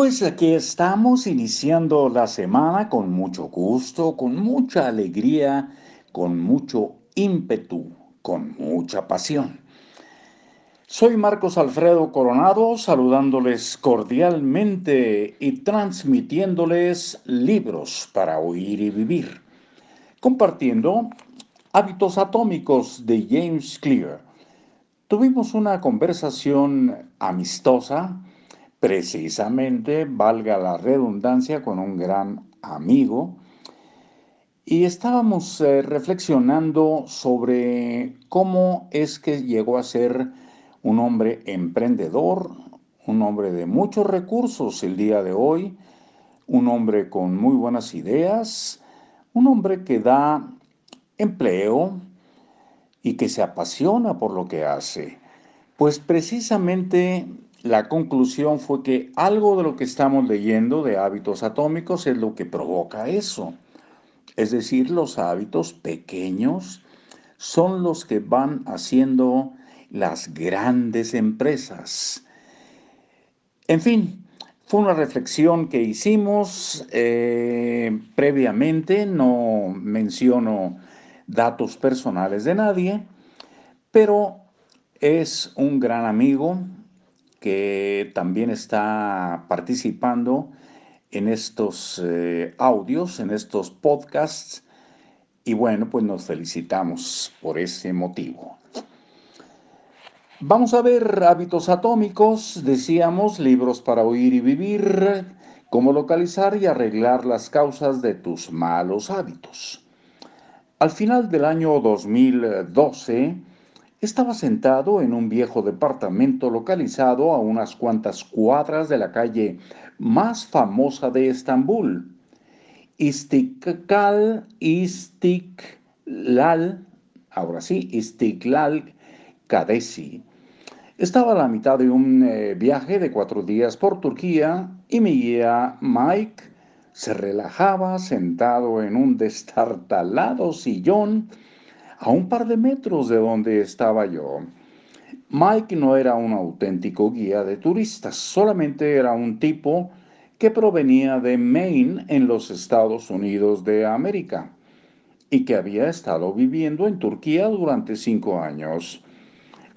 Pues aquí estamos iniciando la semana con mucho gusto, con mucha alegría, con mucho ímpetu, con mucha pasión. Soy Marcos Alfredo Coronado, saludándoles cordialmente y transmitiéndoles libros para oír y vivir, compartiendo Hábitos Atómicos de James Clear. Tuvimos una conversación amistosa, precisamente, valga la redundancia, con un gran amigo, y estábamos reflexionando sobre cómo es que llegó a ser un hombre emprendedor, un hombre de muchos recursos el día de hoy, un hombre con muy buenas ideas, un hombre que da empleo y que se apasiona por lo que hace. Pues precisamente la conclusión fue que algo de lo que estamos leyendo de hábitos atómicos es lo que provoca eso. Es decir, los hábitos pequeños son los que van haciendo las grandes empresas. En fin, fue una reflexión que hicimos previamente. No menciono datos personales de nadie, pero es un gran amigo que también está participando en estos audios, en estos podcasts, y bueno, pues nos felicitamos por ese motivo. Vamos a ver Hábitos Atómicos, decíamos, libros para oír y vivir, cómo localizar y arreglar las causas de tus malos hábitos. Al final del año 2012, estaba sentado en un viejo departamento localizado a unas cuantas cuadras de la calle más famosa de Estambul, Istiklal Caddesi. Estaba a la mitad de un viaje de 4 días por Turquía y mi guía Mike se relajaba sentado en un destartalado sillón a un par de metros de donde estaba yo. Mike no era un auténtico guía de turistas, solamente era un tipo que provenía de Maine, en los Estados Unidos de América, y que había estado viviendo en Turquía durante 5 años.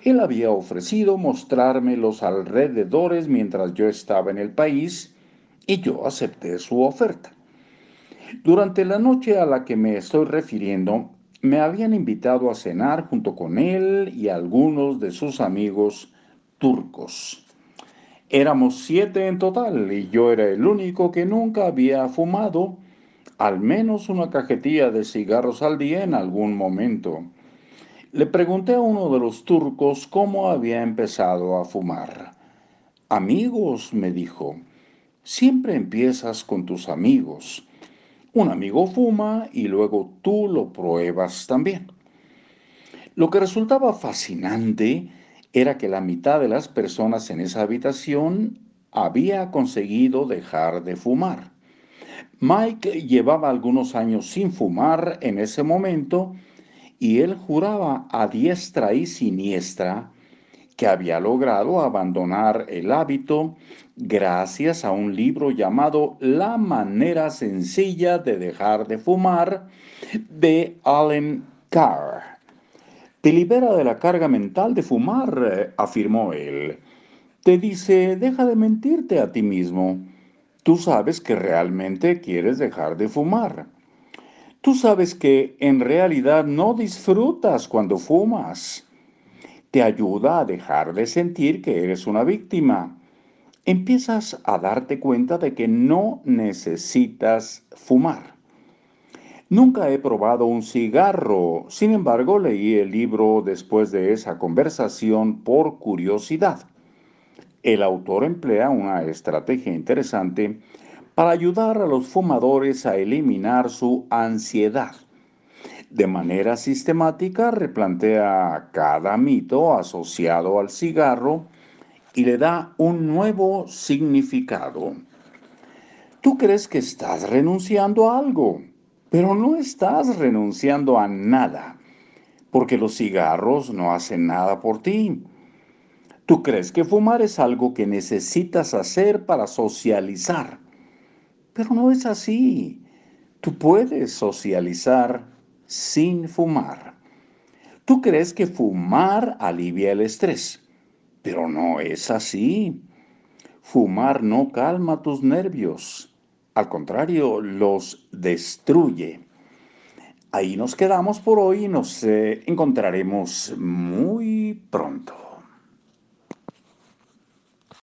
Él había ofrecido mostrarme los alrededores mientras yo estaba en el país, y yo acepté su oferta. Durante la noche a la que me estoy refiriendo, me habían invitado a cenar junto con él y algunos de sus amigos turcos. Éramos 7 en total y yo era el único que nunca había fumado al menos una cajetilla de cigarros al día en algún momento. Le pregunté a uno de los turcos cómo había empezado a fumar. Amigos, me dijo, siempre empiezas con tus amigos. Un amigo fuma y luego tú lo pruebas también. Lo que resultaba fascinante era que la mitad de las personas en esa habitación había conseguido dejar de fumar. Mike llevaba algunos años sin fumar en ese momento y él juraba a diestra y siniestra que había logrado abandonar el hábito gracias a un libro llamado La Manera Sencilla de Dejar de Fumar, de Alan Carr. Te libera de la carga mental de fumar, afirmó él. Te dice, deja de mentirte a ti mismo. Tú sabes que realmente quieres dejar de fumar. Tú sabes que en realidad no disfrutas cuando fumas. Te ayuda a dejar de sentir que eres una víctima. Empiezas a darte cuenta de que no necesitas fumar. Nunca he probado un cigarro, sin embargo, leí el libro después de esa conversación por curiosidad. El autor emplea una estrategia interesante para ayudar a los fumadores a eliminar su ansiedad. De manera sistemática replantea cada mito asociado al cigarro y le da un nuevo significado. Tú crees que estás renunciando a algo, pero no estás renunciando a nada, porque los cigarros no hacen nada por ti. Tú crees que fumar es algo que necesitas hacer para socializar, pero no es así. Tú puedes socializar sin fumar. Tú crees que fumar alivia el estrés, pero no es así. Fumar no calma tus nervios, al contrario, los destruye. Ahí nos quedamos por hoy y nos encontraremos muy pronto.